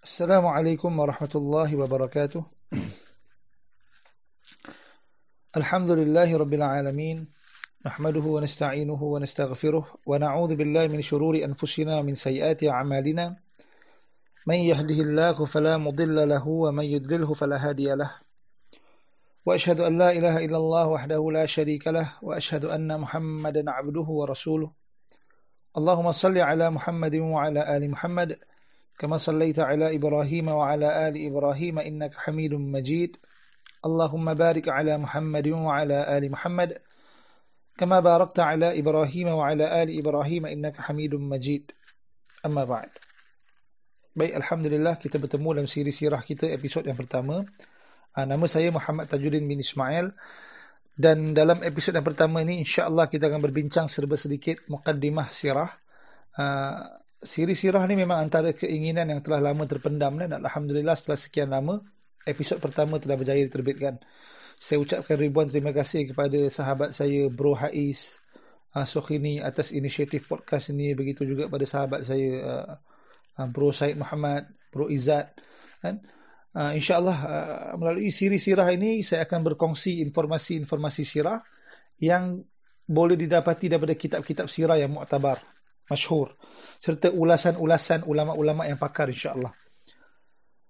Assalamualaikum warahmatullahi wabarakatuh. Alhamdulillahi rabbil alamin. Nahmaduhu wa nasta'inuhu wa nastaghfiruh wa na'udhu billahi min shururi anfusina min sayyiati a'malina. Man yahdihillahu fala mudilla lahu wa man yudlilhu fala hadiya lahu. Wa ashhadu an la ilaha illallah wahdahu la sharika lahu wa ashhadu anna Muhammadan 'abduhu wa rasuluhu. Allahumma salli ala Muhammadin wa ala ali Muhammad kama sallaita ala Ibrahim wa ala ali Ibrahim innaka Hamidum Majid. Allahumma barik ala Muhammadin wa ala ali Muhammad kama barakta ala Ibrahim wa ala ali Ibrahim innaka Hamidum Majid. Amma ba'd. Baik, alhamdulillah kita bertemu dalam siri sirah kita episod yang pertama. Nama saya Muhammad Tajudin bin Ismail. Dan dalam episod yang pertama ini, insya-Allah kita akan berbincang serba sedikit muqaddimah sirah. Siri sirah ni memang antara keinginan yang telah lama terpendam dan alhamdulillah setelah sekian lama episod pertama telah berjaya diterbitkan. Saya ucapkan ribuan terima kasih kepada sahabat saya Bro Haiz Sokhini atas inisiatif podcast ini, begitu juga pada sahabat saya Bro Syed Muhammad, Bro Izzat. Kan? InsyaAllah melalui siri sirah ini saya akan berkongsi informasi-informasi sirah yang boleh didapati daripada kitab-kitab sirah yang muktabar, masyhur, serta ulasan-ulasan ulama-ulama yang pakar insyaAllah.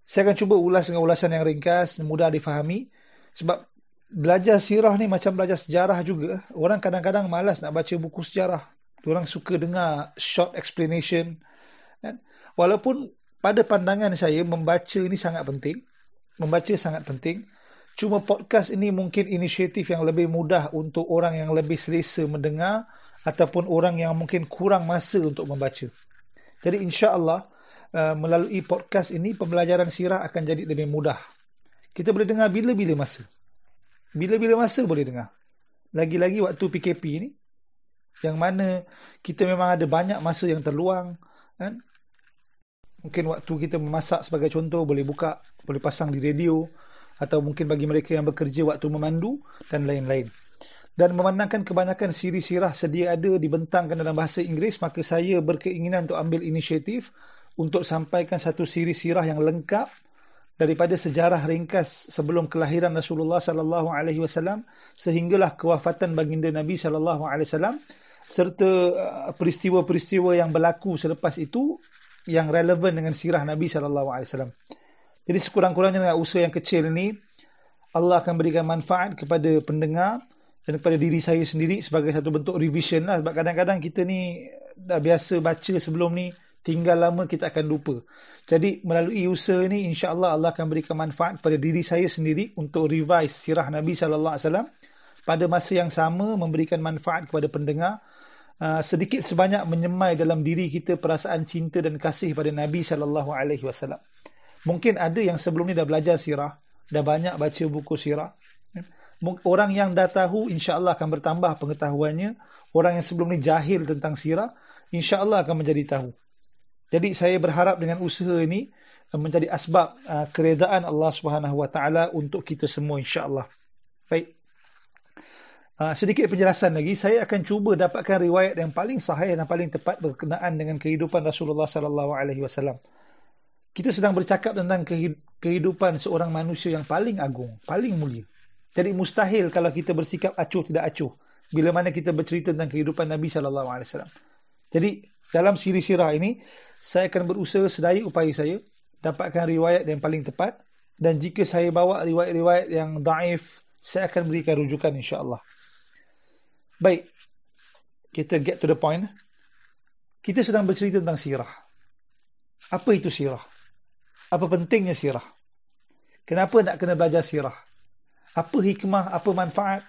Saya akan cuba ulas dengan ulasan yang ringkas, mudah difahami, sebab belajar sirah ni macam belajar sejarah juga. Orang kadang-kadang malas nak baca buku sejarah, orang suka dengar short explanation. Kan? Walaupun pada pandangan saya, membaca ini sangat penting. Membaca sangat penting. Cuma podcast ini mungkin inisiatif yang lebih mudah untuk orang yang lebih selesa mendengar ataupun orang yang mungkin kurang masa untuk membaca. Jadi insya-Allah melalui podcast ini pembelajaran sirah akan jadi lebih mudah. Kita boleh dengar bila-bila masa. Bila-bila masa boleh dengar. Lagi-lagi waktu PKP ni, yang mana kita memang ada banyak masa yang terluang, kan? Mungkin waktu kita memasak sebagai contoh, boleh buka, boleh pasang di radio, atau mungkin bagi mereka yang bekerja waktu memandu dan lain-lain. Dan memandangkan kebanyakan siri sirah sedia ada dibentangkan dalam bahasa Inggeris, maka saya berkeinginan untuk ambil inisiatif untuk sampaikan satu siri sirah yang lengkap daripada sejarah ringkas sebelum kelahiran Rasulullah sallallahu alaihi wasallam sehinggalah kewafatan baginda Nabi sallallahu alaihi wasallam, serta peristiwa-peristiwa yang berlaku selepas itu yang relevan dengan sirah Nabi SAW. Jadi sekurang-kurangnya dengan usaha yang kecil ini, Allah akan berikan manfaat kepada pendengar dan kepada diri saya sendiri sebagai satu bentuk revision lah. Sebab kadang-kadang kita ni dah biasa baca sebelum ni, tinggal lama kita akan lupa. Jadi melalui usaha ini, insya-Allah Allah akan berikan manfaat kepada diri saya sendiri untuk revise sirah Nabi SAW pada masa yang sama memberikan manfaat kepada pendengar. Sedikit sebanyak menyemai dalam diri kita perasaan cinta dan kasih pada Nabi sallallahu alaihi wasallam. Mungkin ada yang sebelum ni dah belajar sirah, dah banyak baca buku sirah. Orang yang dah tahu insya-Allah akan bertambah pengetahuannya, orang yang sebelum ni jahil tentang sirah insya-Allah akan menjadi tahu. Jadi saya berharap dengan usaha ini menjadi asbab keredaan Allah Subhanahu wa taala untuk kita semua insya-Allah. Baik. Sedikit penjelasan lagi, saya akan cuba dapatkan riwayat yang paling sahih dan paling tepat berkenaan dengan kehidupan Rasulullah sallallahu alaihi wasallam. Kita sedang bercakap tentang kehidupan seorang manusia yang paling agung, paling mulia. Jadi mustahil kalau kita bersikap acuh tidak acuh bila mana kita bercerita tentang kehidupan Nabi sallallahu alaihi wasallam. Jadi dalam siri sirah ini, saya akan berusaha sedaya upaya saya dapatkan riwayat yang paling tepat, dan jika saya bawa riwayat-riwayat yang daif, saya akan berikan rujukan insya-Allah. Baik, kita get to the point. Kita sedang bercerita tentang sirah. Apa itu sirah? Apa pentingnya sirah? Kenapa nak kena belajar sirah? Apa hikmah, apa manfaat?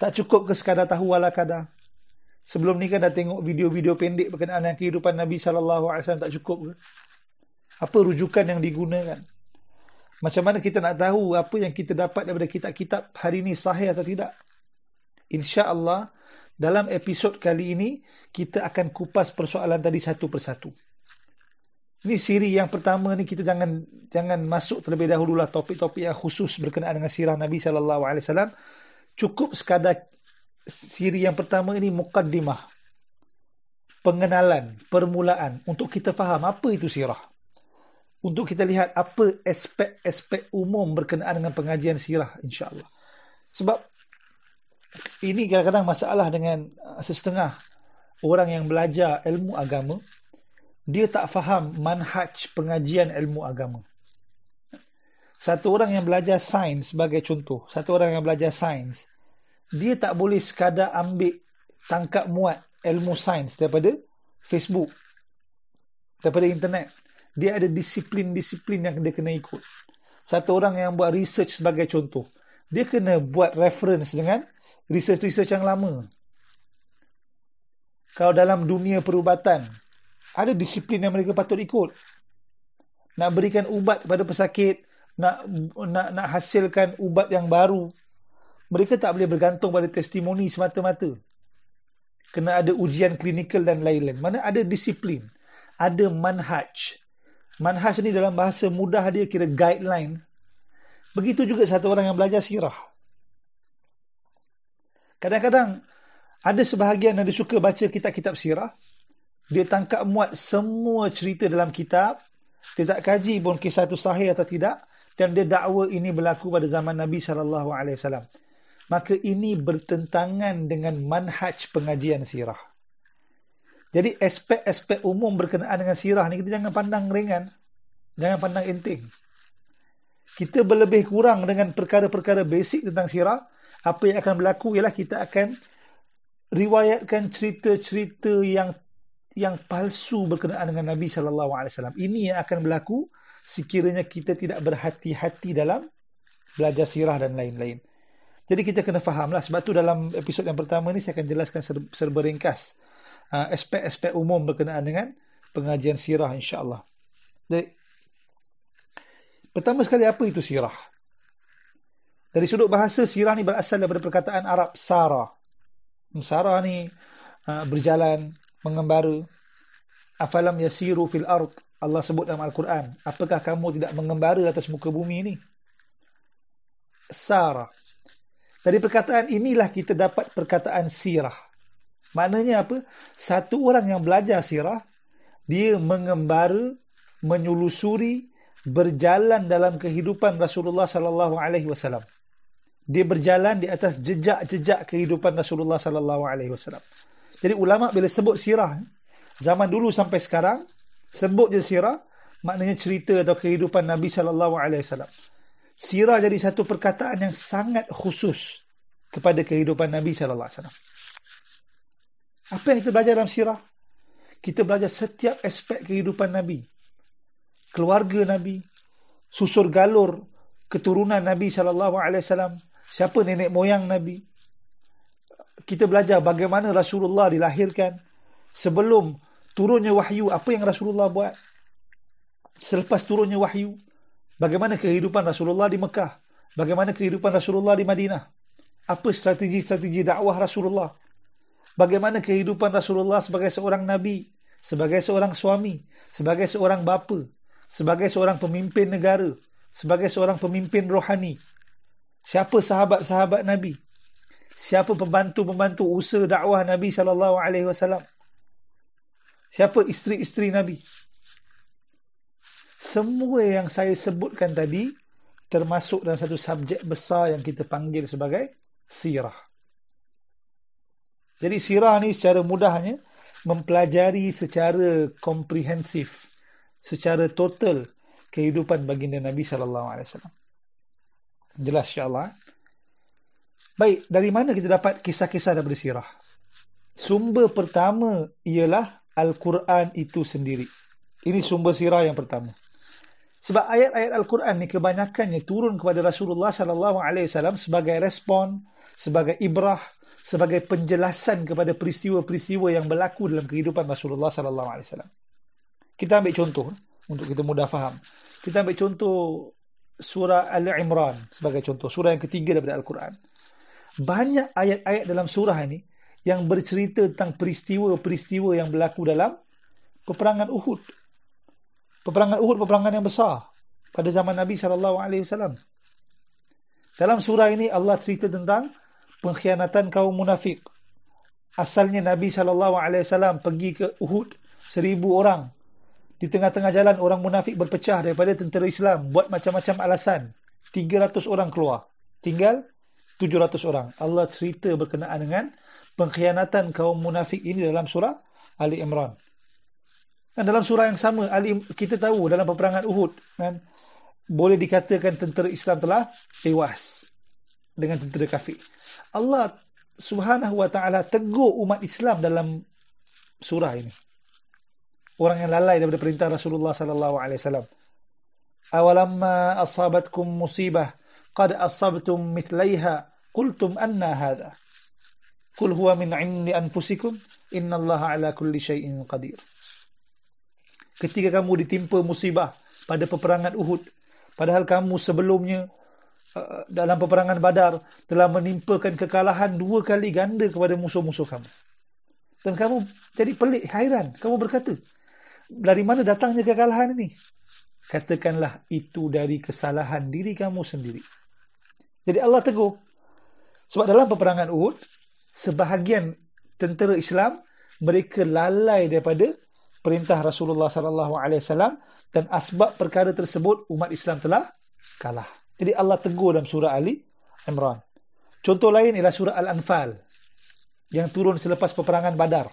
Tak cukup ke sekadar tahu wala kadar? Sebelum ni kan dah tengok video-video pendek berkenaan dengan kehidupan Nabi SAW, tak cukup ke? Apa rujukan yang digunakan? Macam mana kita nak tahu apa yang kita dapat daripada kitab-kitab hari ni sahih atau tidak? InsyaAllah dalam episod kali ini kita akan kupas persoalan tadi satu persatu. Ini siri yang pertama ni, kita jangan masuk terlebih dahululah topik-topik yang khusus berkenaan dengan sirah Nabi SAW. Cukup sekadar siri yang pertama ini muqaddimah, pengenalan, permulaan untuk kita faham apa itu sirah. untuk kita lihat apa aspek-aspek umum berkenaan dengan pengajian sirah, insya-Allah. Sebab ini kadang-kadang masalah dengan sesetengah orang yang belajar ilmu agama, dia tak faham manhaj pengajian ilmu agama. Satu orang yang belajar sains sebagai contoh, dia tak boleh sekadar ambil tangkap muat ilmu sains daripada Facebook, daripada internet. Dia ada disiplin-disiplin yang dia kena ikut. Satu orang yang buat research sebagai contoh, dia kena buat reference dengan research-research yang lama. Kalau dalam dunia perubatan, ada disiplin yang mereka patut ikut. Nak berikan ubat kepada pesakit, nak hasilkan ubat yang baru, mereka tak boleh bergantung pada testimoni semata-mata. Kena ada ujian klinikal dan lain-lain. Mana ada disiplin, ada manhaj. Manhaj ni dalam bahasa mudah dia kira guideline. Begitu juga satu orang yang belajar sirah. Kadang-kadang ada sebahagian yang dia suka baca kitab-kitab sirah. Dia tangkap muat semua cerita dalam kitab. Dia tak kaji pun kisah itu sahih atau tidak. Dan dia dakwa ini berlaku pada zaman Nabi SAW. Maka ini bertentangan dengan manhaj pengajian sirah. Jadi aspek-aspek umum berkenaan dengan sirah ni kita jangan pandang ringan, jangan pandang enteng. Kita berlebih kurang dengan perkara-perkara basic tentang sirah, apa yang akan berlaku ialah kita akan riwayatkan cerita-cerita yang palsu berkenaan dengan Nabi SAW. Ini yang akan berlaku sekiranya kita tidak berhati-hati dalam belajar sirah dan lain-lain. Jadi kita kena fahamlah. Sebab tu dalam episod yang pertama ni saya akan jelaskan serba ringkas aspek-aspek umum berkenaan dengan pengajian sirah, insya-Allah. Jadi pertama sekali, apa itu sirah? Dari sudut bahasa, sirah ni berasal daripada perkataan Arab sara. Sara ni berjalan, mengembara. Afalam yasiru fil ard. Allah sebut dalam Al-Quran, apakah kamu tidak mengembara atas muka bumi ni? Sara. Dari perkataan inilah kita dapat perkataan sirah. Maknanya apa? Satu orang yang belajar sirah, dia mengembara, menyelusuri, berjalan dalam kehidupan Rasulullah sallallahu alaihi wasallam. Dia berjalan di atas jejak-jejak kehidupan Rasulullah sallallahu alaihi wasallam. Jadi ulama bila sebut sirah, zaman dulu sampai sekarang, sebut je sirah, maknanya cerita atau kehidupan Nabi sallallahu alaihi wasallam. Sirah jadi satu perkataan yang sangat khusus kepada kehidupan Nabi sallallahu alaihi wasallam. Apa yang kita belajar dalam sirah? Kita belajar setiap aspek kehidupan Nabi. Keluarga Nabi, susur galur keturunan Nabi SAW, siapa nenek moyang Nabi. Kita belajar bagaimana Rasulullah dilahirkan, sebelum turunnya wahyu, apa yang Rasulullah buat. Selepas turunnya wahyu, bagaimana kehidupan Rasulullah di Mekah, bagaimana kehidupan Rasulullah di Madinah, apa strategi-strategi dakwah Rasulullah, bagaimana kehidupan Rasulullah sebagai seorang Nabi, sebagai seorang suami, sebagai seorang bapa, sebagai seorang pemimpin negara, sebagai seorang pemimpin rohani. Siapa sahabat-sahabat Nabi? Siapa pembantu-pembantu usaha dakwah Nabi SAW? Siapa isteri-isteri Nabi? Semua yang saya sebutkan tadi termasuk dalam satu subjek besar yang kita panggil sebagai sirah. Jadi sirah ni secara mudahnya mempelajari secara komprehensif, secara total kehidupan baginda Nabi sallallahu alaihi wasallam. Jelas insya-Allah. Baik, dari mana kita dapat kisah-kisah daripada sirah? Sumber pertama ialah Al-Quran itu sendiri. Ini sumber sirah yang pertama. Sebab ayat-ayat Al-Quran ni kebanyakannya turun kepada Rasulullah sallallahu alaihi wasallam sebagai respon, sebagai ibrah, sebagai penjelasan kepada peristiwa-peristiwa yang berlaku dalam kehidupan Rasulullah sallallahu alaihi wasallam. Kita ambil contoh untuk kita mudah faham. Kita ambil contoh surah Al-Imran sebagai contoh, surah yang ketiga daripada Al-Quran. Banyak ayat-ayat dalam surah ini yang bercerita tentang peristiwa-peristiwa yang berlaku dalam peperangan Uhud. Peperangan Uhud, peperangan yang besar pada zaman Nabi SAW. Dalam surah ini Allah cerita tentang pengkhianatan kaum munafik. Asalnya Nabi SAW pergi ke Uhud 1,000 orang. Di tengah-tengah jalan, orang munafik berpecah daripada tentera Islam, buat macam-macam alasan. 300 orang keluar, tinggal 700 orang. Allah cerita berkenaan dengan pengkhianatan kaum munafik ini dalam surah Ali Imran. Dan dalam surah yang sama, kita tahu dalam peperangan Uhud, kan, boleh dikatakan tentera Islam telah tewas dengan tentera kafir. Allah Subhanahu Wa Ta'ala tegur umat Islam dalam surah ini. Orang yang lalai daripada perintah Rasulullah sallallahu alaihi wasallam. Awalamma asabatkum musibah qad asabtum mithlaiha qultum anna hadha qul huwa min 'indi anfusikum innallaha ala kulli syai'in qadir. Ketika kamu ditimpa musibah pada peperangan Uhud, padahal kamu sebelumnya dalam peperangan Badar telah menimpakan kekalahan 2 kali ganda kepada musuh-musuh kamu, dan kamu jadi pelik, hairan. Kamu berkata, dari mana datangnya kekalahan ini? Katakanlah, itu dari kesalahan diri kamu sendiri. Jadi Allah tegur. Sebab dalam peperangan Uhud, sebahagian tentera Islam, mereka lalai daripada perintah Rasulullah SAW, dan asbab perkara tersebut, umat Islam telah kalah. Jadi Allah tegur dalam surah Ali Imran. Contoh lain ialah surah Al-Anfal, yang turun selepas peperangan Badar.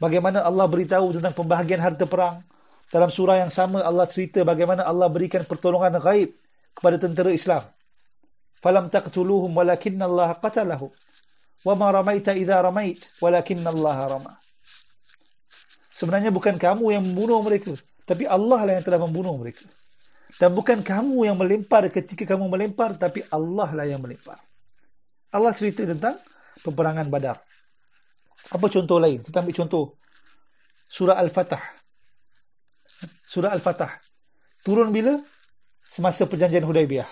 Bagaimana Allah beritahu tentang pembahagian harta perang. Dalam surah yang sama, Allah cerita bagaimana Allah berikan pertolongan ghaib kepada tentera Islam. Falam taqtuluhum walakinnallaha qatalahum wama ramaita idza ramait walakinnallaha rama. Sebenarnya bukan kamu yang membunuh mereka, tapi Allah lah yang telah membunuh mereka. Dan bukan kamu yang melempar ketika kamu melempar, tapi Allah lah yang melempar. Allah cerita tentang peperangan Badar. Apa contoh lain? Kita ambil contoh surah Al-Fatah. Surah Al-Fatah turun bila? Semasa perjanjian Hudaibiyah.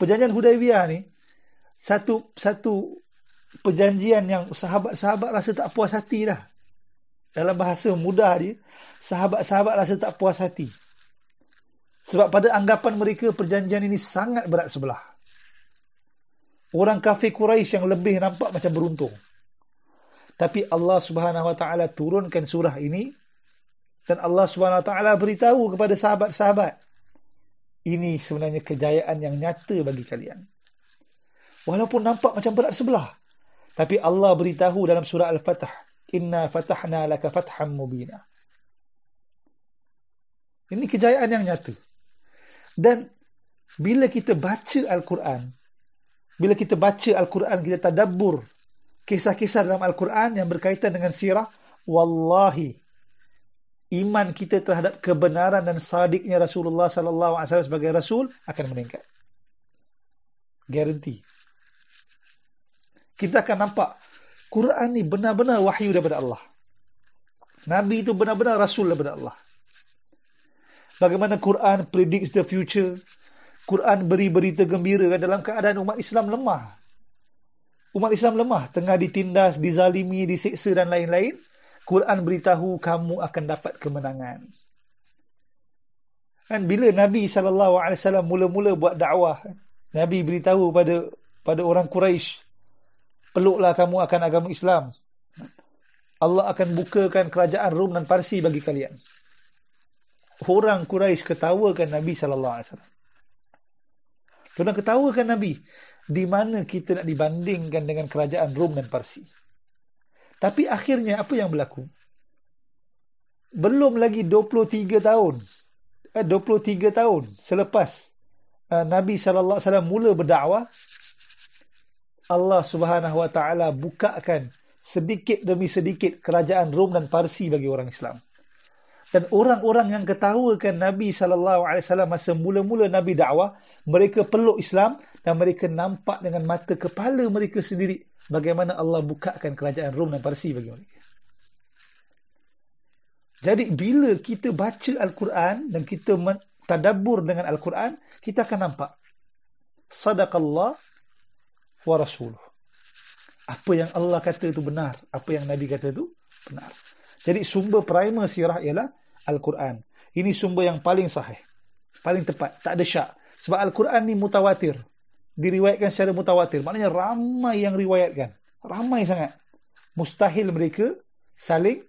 Perjanjian Hudaibiyah ni satu perjanjian yang sahabat-sahabat rasa tak puas hati dah. Dalam bahasa mudah dia, sahabat-sahabat rasa tak puas hati. Sebab pada anggapan mereka, perjanjian ini sangat berat sebelah. Orang kafir Quraisy yang lebih nampak macam beruntung. Tapi Allah Subhanahu Wa Ta'ala turunkan surah ini, dan Allah SWT beritahu kepada sahabat-sahabat, ini sebenarnya kejayaan yang nyata bagi kalian. Walaupun nampak macam berat sebelah, tapi Allah beritahu dalam surah Al-Fatah, Inna fatahna laka fatham mubina. Ini kejayaan yang nyata. Dan bila kita baca Al-Quran, kita tadabbur kisah-kisah dalam Al-Quran yang berkaitan dengan sirah, wallahi, iman kita terhadap kebenaran dan sadiknya Rasulullah sallallahu alaihi wasallam sebagai rasul akan meningkat. Garanti. Kita akan nampak Quran ni benar-benar wahyu daripada Allah. Nabi itu benar-benar rasul daripada Allah. Bagaimana Quran predicts the future. Quran beri berita gembira dalam keadaan umat Islam lemah. Umat Islam lemah, tengah ditindas, dizalimi, disiksa dan lain-lain. Quran beritahu kamu akan dapat kemenangan. Dan bila Nabi SAW mula-mula buat dakwah, Nabi beritahu pada orang Quraisy, peluklah kamu akan agama Islam. Allah akan bukakan kerajaan Rom dan Parsi bagi kalian. Orang Quraisy ketawakan Nabi SAW. Mereka ketawakan Nabi. Di mana kita nak dibandingkan dengan kerajaan Rom dan Parsi? Tapi akhirnya apa yang berlaku? Belum lagi 23 tahun selepas Nabi sallallahu alaihi wasallam mula berdakwah, Allah Subhanahu Wa Taala bukakan sedikit demi sedikit kerajaan Rom dan Parsi bagi orang Islam. Dan orang-orang yang ketawakan Nabi sallallahu alaihi wasallam masa mula-mula Nabi dakwah, mereka peluk Islam dan mereka nampak dengan mata kepala mereka sendiri bagaimana Allah bukakan kerajaan Rom dan Parsi bagi mereka. Jadi bila kita baca Al-Quran dan kita mentadabbur dengan Al-Quran, kita akan nampak sadaqallah wa rasuluh. Apa yang Allah kata itu benar, apa yang Nabi kata itu benar. Jadi sumber primer sirah ialah Al-Quran. Ini sumber yang paling sahih, paling tepat, tak ada syak. Sebab Al-Quran ni mutawatir, diriwayatkan secara mutawatir. Maknanya ramai yang riwayatkan, ramai sangat. Mustahil mereka saling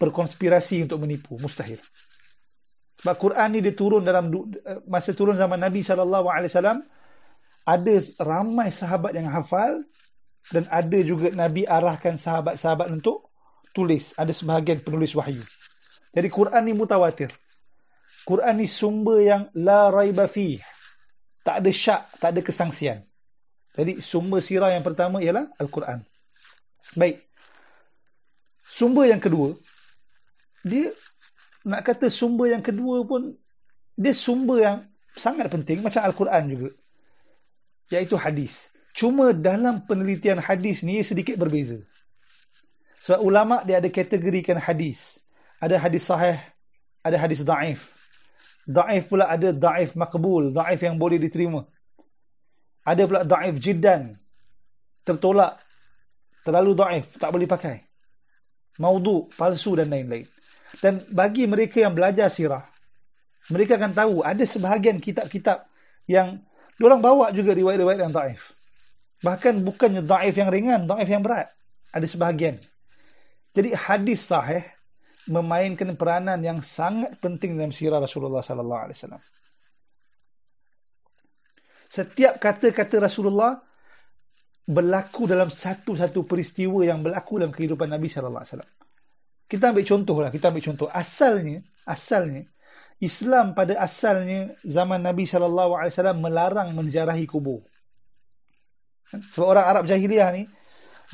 berkonspirasi untuk menipu, mustahil. Sebab Quran ni dia turun dalam masa turun zaman Nabi SAW, ada ramai sahabat yang hafal dan ada juga Nabi arahkan sahabat-sahabat untuk tulis. Ada sebahagian penulis wahyu. Jadi Quran ni mutawatir. Quran ni sumber yang la raiba fih. Tak ada syak, tak ada kesangsian. Jadi sumber sirah yang pertama ialah Al-Quran. Baik. Sumber yang kedua, dia nak kata sumber yang kedua pun, dia sumber yang sangat penting, macam Al-Quran juga, iaitu hadis. Cuma dalam penelitian hadis ni sedikit berbeza. Sebab ulama' dia ada kategorikan hadis. Ada hadis sahih, ada hadis da'if. Da'if pula ada da'if makbul, da'if yang boleh diterima. Ada pula da'if jiddan, tertolak, terlalu da'if, tak boleh pakai. Maudhu', palsu dan lain-lain. Dan bagi mereka yang belajar sirah, mereka akan tahu ada sebahagian kitab-kitab yang diorang bawa juga riwayat-riwayat yang da'if. Bahkan bukannya da'if yang ringan, da'if yang berat. Ada sebahagian. Jadi hadis sahih memainkan peranan yang sangat penting dalam sirah Rasulullah SAW. Setiap kata-kata Rasulullah berlaku dalam satu-satu peristiwa yang berlaku dalam kehidupan Nabi SAW. Kita ambil contoh. Asalnya, Islam pada asalnya zaman Nabi SAW melarang menziarahi kubur. Sebab orang Arab jahiliah ni,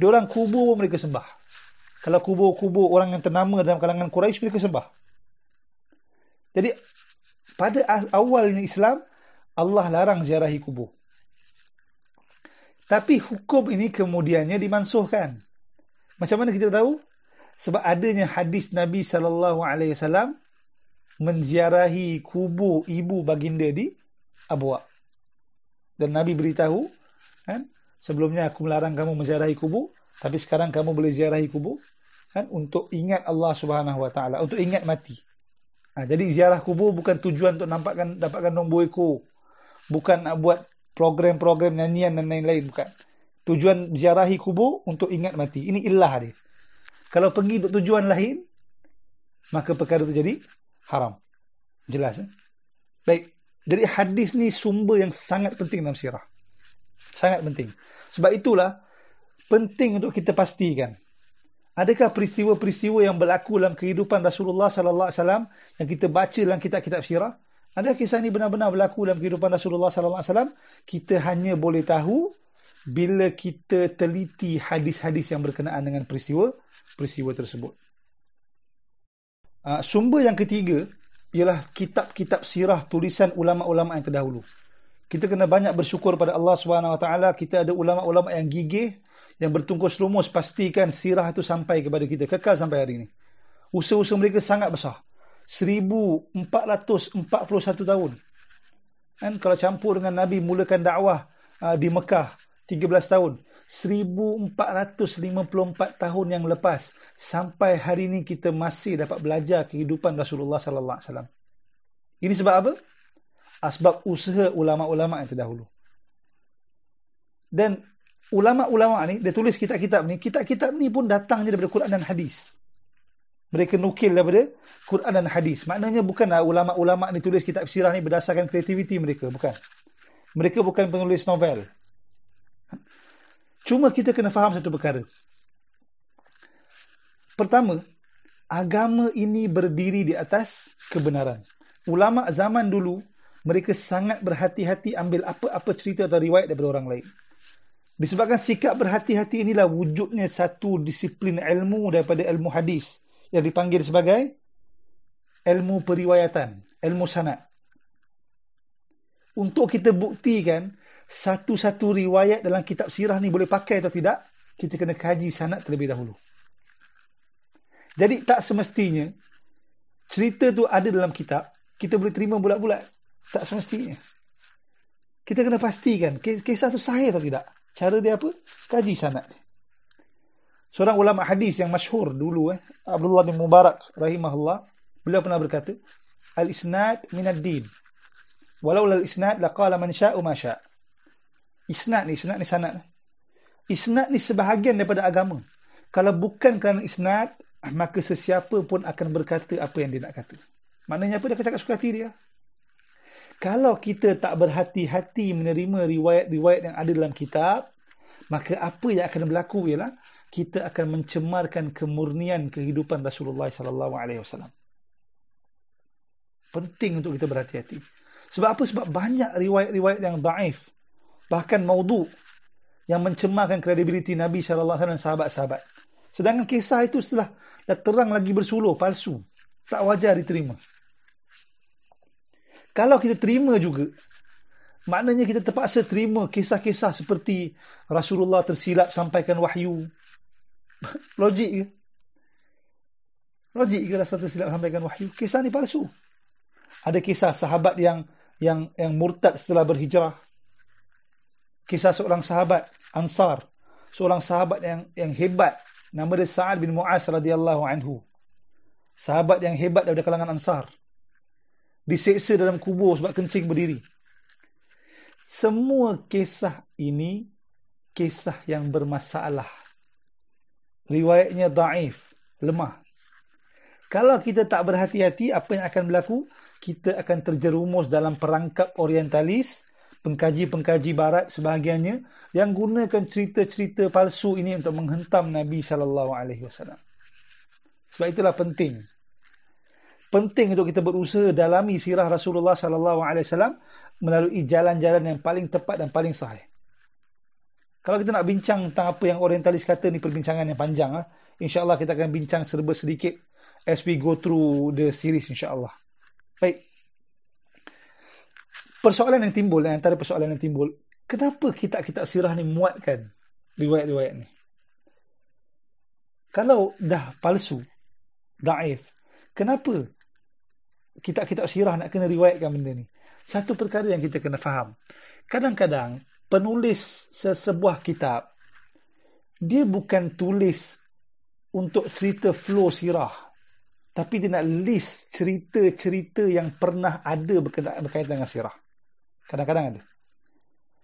diorang kubur mereka sembah. Kalau kubur-kubur orang yang ternama dalam kalangan Quraisy, mereka sembah. Jadi pada awalnya Islam, Allah larang ziarahi kubur. Tapi hukum ini kemudiannya dimansuhkan. Macam mana kita tahu? Sebab adanya hadis Nabi SAW menziarahi kubur ibu baginda di Abwa. Dan Nabi beritahu, kan, sebelumnya aku melarang kamu menziarahi kubur, tapi sekarang kamu boleh ziarahi kubur, kan, untuk ingat Allah SWT, untuk ingat mati. Jadi ziarah kubur bukan tujuan untuk dapatkan nombor ekor, bukan nak buat program-program nyanyian dan lain-lain, bukan. Tujuan ziarahi kubur untuk ingat mati. Ini illah dia. Kalau pergi untuk tujuan lain, maka perkara itu jadi haram. Jelas, eh? Baik. Jadi hadis ni sumber yang sangat penting dalam sirah. Sangat penting. Sebab itulah penting untuk kita pastikan, adakah peristiwa-peristiwa yang berlaku dalam kehidupan Rasulullah sallallahu alaihi wasallam yang kita baca dalam kitab-kitab sirah, adakah kisah ni benar-benar berlaku dalam kehidupan Rasulullah sallallahu alaihi wasallam? Kita hanya boleh tahu bila kita teliti hadis-hadis yang berkenaan dengan peristiwa tersebut. Sumber yang ketiga ialah kitab-kitab sirah tulisan ulama-ulama yang terdahulu. Kita kena banyak bersyukur pada Allah SWT. Kita ada ulama-ulama yang gigih, yang bertungkus lumus pastikan sirah itu sampai kepada kita, kekal sampai hari ini. Usaha-usaha mereka sangat besar. 1441 tahun. Dan kalau campur dengan Nabi mulakan dakwah di Mekah 13 tahun, 1454 tahun yang lepas sampai hari ini kita masih dapat belajar kehidupan Rasulullah sallallahu alaihi wasallam. Ini sebab apa? Sebab usaha ulama-ulama yang terdahulu. Dan ulama-ulama ni dia tulis kitab-kitab ni pun datangnya daripada Quran dan hadis. Mereka nukil daripada Quran dan hadis. Maknanya bukanlah ulama-ulama ni tulis kitab sirah ni berdasarkan kreativiti mereka, bukan. Mereka bukan penulis novel. Cuma kita kena faham satu perkara. Pertama, agama ini berdiri di atas kebenaran. Ulama zaman dulu, mereka sangat berhati-hati ambil apa-apa cerita atau riwayat daripada orang lain. Disebabkan sikap berhati-hati inilah wujudnya satu disiplin ilmu daripada ilmu hadis yang dipanggil sebagai ilmu periwayatan, ilmu sanad. Untuk kita buktikan satu-satu riwayat dalam kitab sirah ni boleh pakai atau tidak, kita kena kaji sanad terlebih dahulu. Jadi tak semestinya cerita tu ada dalam kitab, kita boleh terima bulat-bulat. Tak semestinya. Kita kena pastikan kisah tu sahih atau tidak. Cara dia apa? Kaji sanad. Seorang ulama hadis yang masyhur dulu, Abdullah bin Mubarak rahimahullah, beliau pernah berkata, al-isnad minad din. Walau al-isnad laqala man sya'u ma syaa'. Isnad ni sanad. Isnad ni sebahagian daripada agama. Kalau bukan kerana isnad, maka sesiapa pun akan berkata apa yang dia nak kata. Maknanya apa? Dia akan cakap suka hati dia. Kalau kita tak berhati-hati menerima riwayat-riwayat yang ada dalam kitab, maka apa yang akan berlaku ialah kita akan mencemarkan kemurnian kehidupan Rasulullah SAW. Penting untuk kita berhati-hati. Sebab apa? Sebab banyak riwayat-riwayat yang daif, bahkan maudhu, yang mencemarkan kredibiliti Nabi SAW dan sahabat-sahabat. Sedangkan kisah itu setelah dah terang lagi bersuluh, palsu, tak wajar diterima. Kalau kita terima juga, maknanya kita terpaksa terima kisah-kisah seperti Rasulullah tersilap sampaikan wahyu. Logik ke? Logik ke Rasulullah tersilap sampaikan wahyu? Kisah ni palsu. Ada kisah sahabat yang murtad setelah berhijrah. Kisah seorang sahabat Ansar, seorang sahabat yang hebat, nama dia Sa'ad bin Mu'az radhiyallahu anhu. Sahabat yang hebat daripada kalangan Ansar. Diseksa dalam kubur sebab kencing berdiri. Semua kisah ini kisah yang bermasalah. Riwayatnya daif, lemah. Kalau kita tak berhati-hati, apa yang akan berlaku? Kita akan terjerumus dalam perangkap orientalis, pengkaji-pengkaji barat sebahagiannya yang gunakan cerita-cerita palsu ini untuk menghentam Nabi SAW. Sebab itulah penting. Penting untuk kita berusaha dalami sirah Rasulullah SAW melalui jalan-jalan yang paling tepat dan paling sahih. Kalau kita nak bincang tentang apa yang orientalis kata ni, perbincangan yang panjang. InsyaAllah kita akan bincang serba sedikit as we go through the series, insyaAllah. Baik. Persoalan yang timbul, antara persoalan yang timbul, kenapa kitab-kitab sirah ni muatkan riwayat-riwayat ni? Kalau dah palsu, daif, kenapa kitab-kitab sirah nak kena riwayatkan benda ni? Satu perkara yang kita kena faham. Kadang-kadang penulis sebuah kitab, dia bukan tulis untuk cerita flow sirah, tapi dia nak list cerita-cerita yang pernah ada berkaitan dengan sirah. Kadang-kadang ada.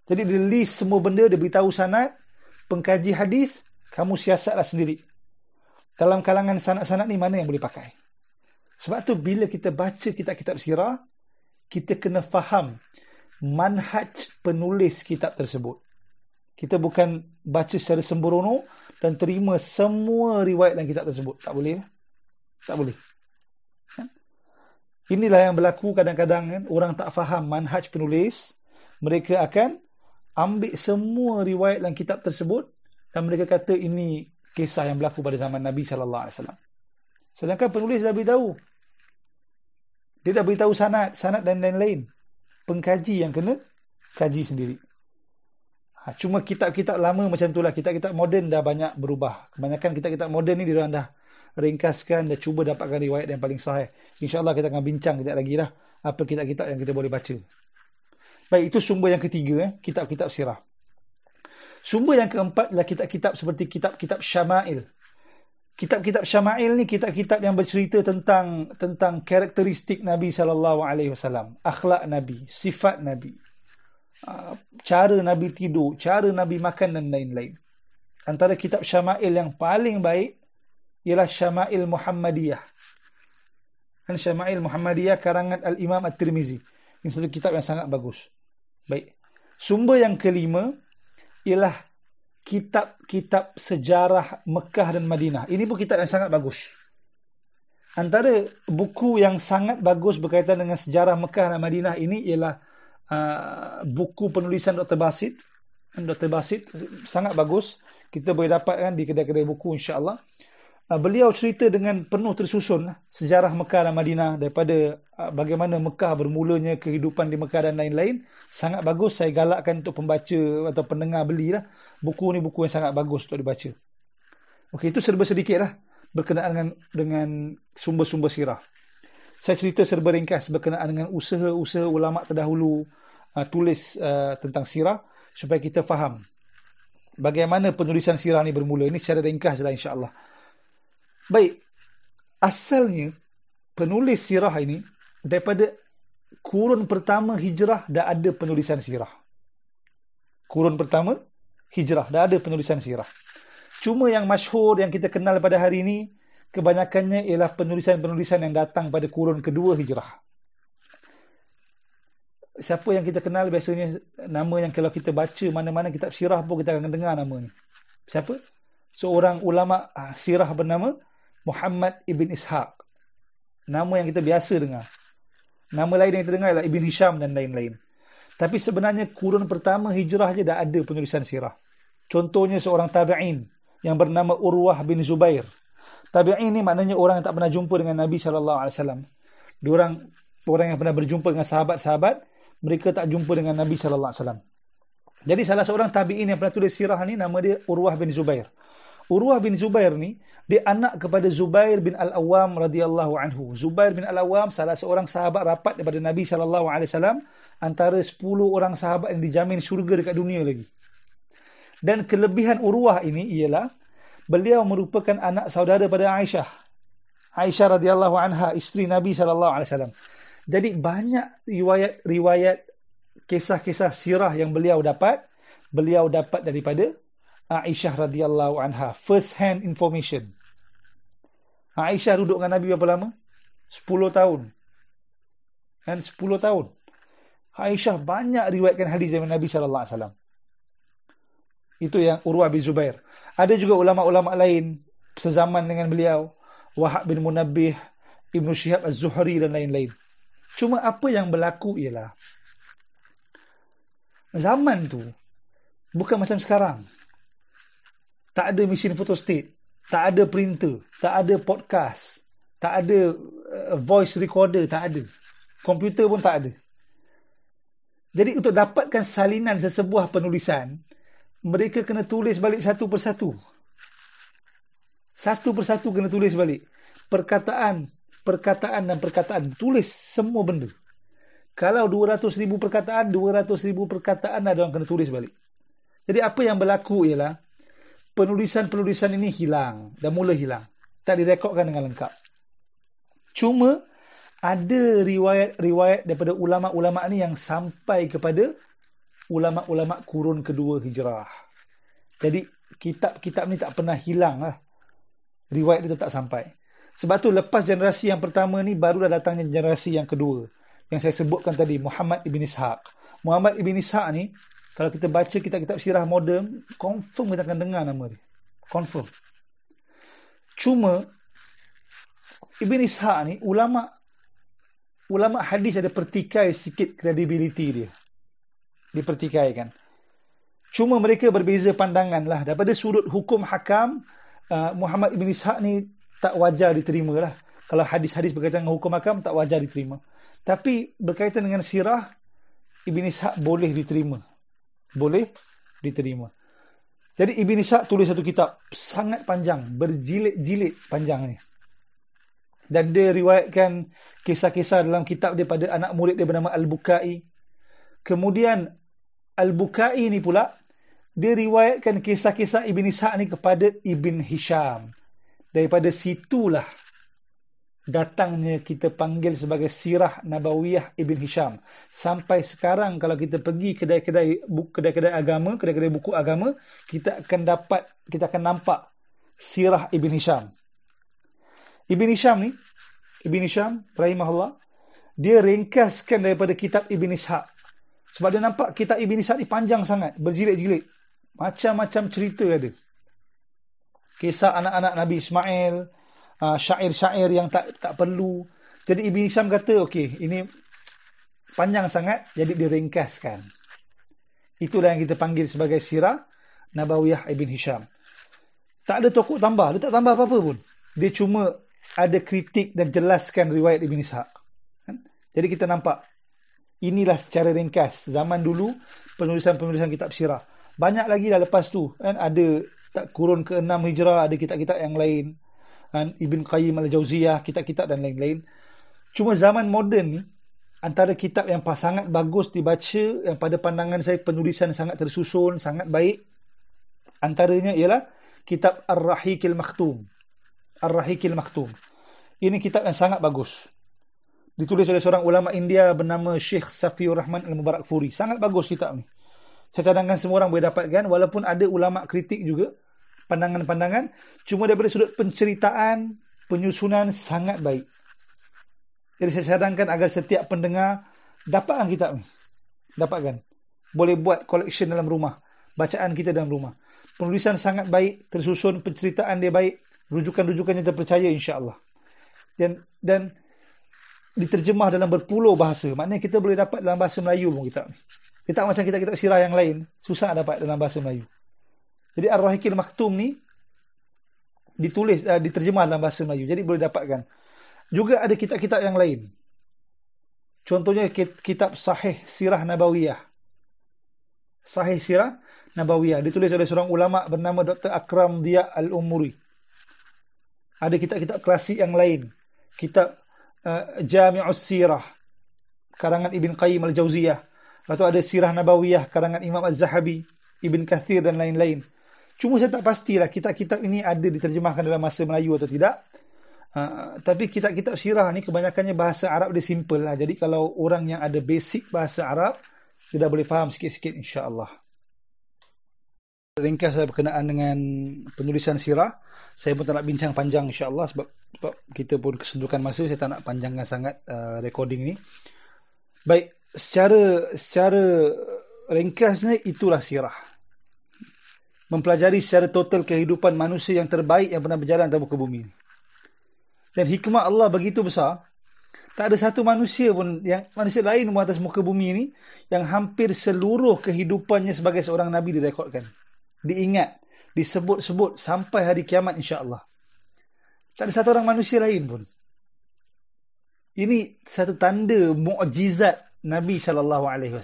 Jadi dia list semua benda, dia beritahu sanad, pengkaji hadis, kamu siasatlah sendiri. Dalam kalangan sanad-sanad ni mana yang boleh pakai? Sebab tu bila kita baca kitab-kitab sirah, kita kena faham manhaj penulis kitab tersebut. Kita bukan baca secara sembrono dan terima semua riwayat dalam kitab tersebut. Tak boleh. Tak boleh. Inilah yang berlaku kadang-kadang kan. Orang tak faham manhaj penulis. Mereka akan ambil semua riwayat dalam kitab tersebut dan mereka kata ini kisah yang berlaku pada zaman Nabi SAW. Sedangkan penulis dah beritahu. Dia dah beritahu sanad dan lain-lain. Pengkaji yang kena kaji sendiri. Cuma kitab-kitab lama macam itulah. Kitab-kitab moden dah banyak berubah. Kebanyakan kitab-kitab moden ni dia dah ringkaskan, dah cuba dapatkan riwayat yang paling sahih. InsyaAllah kita akan bincang kejap lagi lah apa kitab-kitab yang kita boleh baca. Baik, itu sumber yang ketiga, kitab-kitab sirah. Sumber yang keempat ialah kitab-kitab seperti kitab-kitab syama'il. Kitab-kitab syama'il ni kitab-kitab yang bercerita tentang karakteristik Nabi SAW, akhlak Nabi, sifat Nabi, cara Nabi tidur, cara Nabi makan dan lain-lain. Antara kitab syama'il yang paling baik ialah syama'il Muhammadiyah. Dan syama'il Muhammadiyah karangan Al-Imam At-Tirmizi. Ini satu kitab yang sangat bagus. Baik. Sumber yang kelima ialah kitab-kitab sejarah Mekah dan Madinah. Ini pun kitab yang sangat bagus. Antara buku yang sangat bagus berkaitan dengan sejarah Mekah dan Madinah ini ialah buku penulisan Dr. Basit. Dr. Basit sangat bagus. Kita boleh dapatkan di kedai-kedai buku, insyaAllah. Beliau cerita dengan penuh tersusun sejarah Mekah dan Madinah, daripada bagaimana Mekah bermulanya, kehidupan di Mekah dan lain-lain. Sangat bagus. Saya galakkan untuk pembaca atau pendengar belilah. Buku ni buku yang sangat bagus untuk dibaca. Okey, itu serba sedikit lah berkenaan dengan sumber-sumber sirah. Saya cerita serba ringkas berkenaan dengan usaha-usaha ulama terdahulu tulis tentang sirah supaya kita faham bagaimana penulisan sirah ni bermula. Ini secara ringkas lah, insyaAllah. Baik, asalnya penulis sirah ini daripada kurun pertama hijrah dah ada penulisan sirah. Kurun pertama hijrah dah ada penulisan sirah. Cuma yang masyhur yang kita kenal pada hari ini kebanyakannya ialah penulisan-penulisan yang datang pada kurun kedua hijrah. Siapa yang kita kenal biasanya nama yang kalau kita baca mana-mana kitab sirah pun kita akan dengar namanya. Siapa? Seorang ulama sirah bernama Muhammad ibn Ishaq. Nama yang kita biasa dengar. Nama lain yang kita dengar ialah Ibn Hisham dan lain-lain. Tapi sebenarnya kurun pertama hijrah je dah ada penulisan sirah. Contohnya seorang tabi'in yang bernama Urwah bin Zubair. Tabi'in ni maknanya orang yang tak pernah jumpa dengan Nabi SAW. Diorang orang yang pernah berjumpa dengan sahabat-sahabat, mereka tak jumpa dengan Nabi SAW. Jadi salah seorang tabi'in yang pernah tulis sirah ni, nama dia Urwah bin Zubair. Urwah bin Zubair ni, dia anak kepada Zubair bin Al-Awwam radhiyallahu anhu. Zubair bin Al-Awwam salah seorang sahabat rapat daripada Nabi SAW, antara 10 orang sahabat yang dijamin syurga dekat dunia lagi. Dan kelebihan Urwah ini ialah beliau merupakan anak saudara pada Aisyah. Aisyah radhiyallahu anha, isteri Nabi SAW. Jadi banyak riwayat kisah-kisah sirah yang beliau dapat daripada Aisyah radhiyallahu anha. First hand information. Aisyah duduk dengan Nabi berapa lama? 10 tahun. Dan 10 tahun. Aisyah banyak riwayatkan hadis dari Nabi SAW. Itu yang Urwah bin Zubair. Ada juga ulama-ulama lain sezaman dengan beliau, Wahab bin Munabbih, Ibn Shihab Az-Zuhri dan lain-lain. Cuma apa yang berlaku ialah zaman tu bukan macam sekarang. Tak ada mesin photostat, tak ada printer, tak ada podcast, tak ada voice recorder, tak ada. Komputer pun tak ada. Jadi untuk dapatkan salinan sesebuah penulisan, mereka kena tulis balik satu persatu. Satu persatu kena tulis balik. Perkataan, perkataan dan perkataan. Tulis semua benda. Kalau 200,000 perkataan, 200,000 perkataan ada orang kena tulis balik. Jadi apa yang berlaku ialah penulisan-penulisan ini hilang. Dah mula hilang. Tak direkodkan dengan lengkap. Cuma ada riwayat-riwayat daripada ulama-ulama ni yang sampai kepada ulama-ulama kurun kedua hijrah. Jadi kitab-kitab ni tak pernah hilang lah. Riwayat dia tak sampai. Sebab tu lepas generasi yang pertama ni, barulah datangnya generasi yang kedua, yang saya sebutkan tadi, Muhammad ibn Ishaq. Muhammad ibn Ishaq ni, kalau kita baca kitab-kitab sirah moden, confirm kita akan dengar nama dia. Confirm. Cuma Ibn Ishaq ni, ulama hadis ada pertikai sikit credibility dia. Dipertikaikan. Cuma mereka berbeza pandangan lah. Daripada sudut hukum hakam, Muhammad ibn Ishaq ni tak wajar diterima lah. Kalau hadis-hadis berkaitan dengan hukum hakam, tak wajar diterima. Tapi berkaitan dengan sirah, Ibn Ishaq boleh diterima. Boleh diterima. Jadi Ibn Ishaq tulis satu kitab sangat panjang, berjilid-jilid panjangnya. Dan dia riwayatkan kisah-kisah dalam kitab dia pada anak murid dia bernama Al-Bukai. Kemudian Al-Bukai ni pula, dia riwayatkan kisah-kisah Ibn Ishaq ni kepada Ibn Hisham. Daripada situlah datangnya kita panggil sebagai Sirah Nabawiyah Ibn Hisham. Sampai sekarang kalau kita pergi kedai-kedai agama, kedai-kedai buku agama, kita akan nampak Sirah Ibn Hisham. Ibn Hisham ni, Ibn Hisham rahimahullah, dia ringkaskan daripada kitab Ibn Ishaq. Sebab dia nampak kitab Ibn Ishaq ni panjang sangat, berjilid-jilid. Macam-macam cerita ada. Kisah anak-anak Nabi Ismail, syair-syair yang tak perlu. Jadi Ibn Hisham kata, okey, ini panjang sangat, jadi diringkaskan. Itulah yang kita panggil sebagai Sirah Nabawiyah Ibn Hisham. Tak ada tokoh tambah, dia tak tambah apa-apa pun. Dia cuma ada kritik dan jelaskan riwayat Ibn Ishaq. Jadi kita nampak, inilah secara ringkas zaman dulu penulisan-penulisan kitab sirah. Banyak lagi dah lepas tu kan, ada kurun ke-6 hijrah, ada kitab-kitab yang lain kan, Ibn Qayyim Al-Jawziyah, kitab-kitab dan lain-lain. Cuma zaman moden ni, antara kitab yang sangat bagus dibaca, yang pada pandangan saya penulisan sangat tersusun, sangat baik, antaranya ialah kitab Ar-Rahikil Maktum. Ar-Rahikil Maktum ini kitab yang sangat bagus. Ditulis oleh seorang ulama India bernama Syekh Safiur Rahman al-Mubarakfuri. Sangat bagus kitab ni. Saya cadangkan semua orang boleh dapatkan, walaupun ada ulama kritik juga pandangan-pandangan. Cuma daripada sudut penceritaan, penyusunan sangat baik. Jadi saya sarankan agar setiap pendengar dapatkan kitab ni. Dapatkan. Boleh buat collection dalam rumah. Bacaan kita dalam rumah. Penulisan sangat baik, tersusun, penceritaan dia baik, rujukan-rujukannya terpercaya insya-Allah. Dan diterjemah dalam berpuluh bahasa. Maknanya kita boleh dapat dalam bahasa Melayu pun kitab ni. Kita macam kitab-kitab sirah yang lain, susah dapat dalam bahasa Melayu. Jadi Ar-Rahikil Maktum ni ditulis, diterjemah dalam bahasa Melayu. Jadi boleh dapatkan. Juga ada kitab-kitab yang lain. Contohnya kitab Sahih Sirah Nabawiyah. Sahih Sirah Nabawiyah ditulis oleh seorang ulama bernama Dr. Akram Diyak Al-Umuri. Ada kitab-kitab klasik yang lain. Kitab Jami'us Sirah karangan Ibn Qayyim Al-Jawziyah. Lepas tu ada Sirah Nabawiyah karangan Imam Az-Zahabi, Ibn Kathir dan lain-lain. Cuma saya tak pastilah kitab-kitab ini ada diterjemahkan dalam bahasa Melayu atau tidak. Tapi kitab-kitab sirah ni kebanyakannya bahasa Arab dia simple lah. Jadi kalau orang yang ada basic bahasa Arab, dia dah boleh faham sikit-sikit insya-Allah. Ringkas saya berkenaan dengan penulisan sirah. Saya pun tak nak bincang panjang insya-Allah sebab kita pun kesundukan masa, saya tak nak panjangkan sangat recording ni. Baik, secara ringkasnya itulah sirah. Mempelajari secara total kehidupan manusia yang terbaik yang pernah berjalan atas muka bumi. Dan hikmah Allah begitu besar, tak ada satu manusia pun, yang manusia lain pun atas muka bumi ini, yang hampir seluruh kehidupannya sebagai seorang Nabi direkodkan. Diingat, disebut-sebut sampai hari kiamat insya-Allah. Tak ada satu orang manusia lain pun. Ini satu tanda mukjizat Nabi SAW.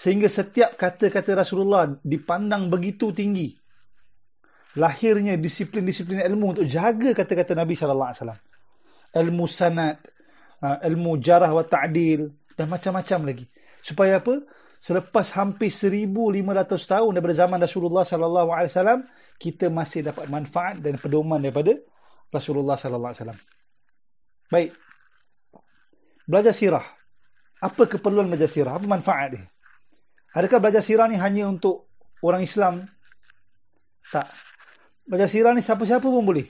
Sehingga setiap kata-kata Rasulullah dipandang begitu tinggi. Lahirnya disiplin-disiplin ilmu untuk jaga kata-kata Nabi SAW. Ilmu sanad, ilmu jarah wa ta'adil, dan macam-macam lagi. Supaya apa? Selepas hampir 1,500 tahun daripada zaman Rasulullah SAW, kita masih dapat manfaat dan pedoman daripada Rasulullah SAW. Baik. Belajar sirah. Apa keperluan belajar sirah? Apa manfaat dia? Adakah belajar sirah ni hanya untuk orang Islam? Tak. Belajar sirah ni siapa-siapa pun boleh.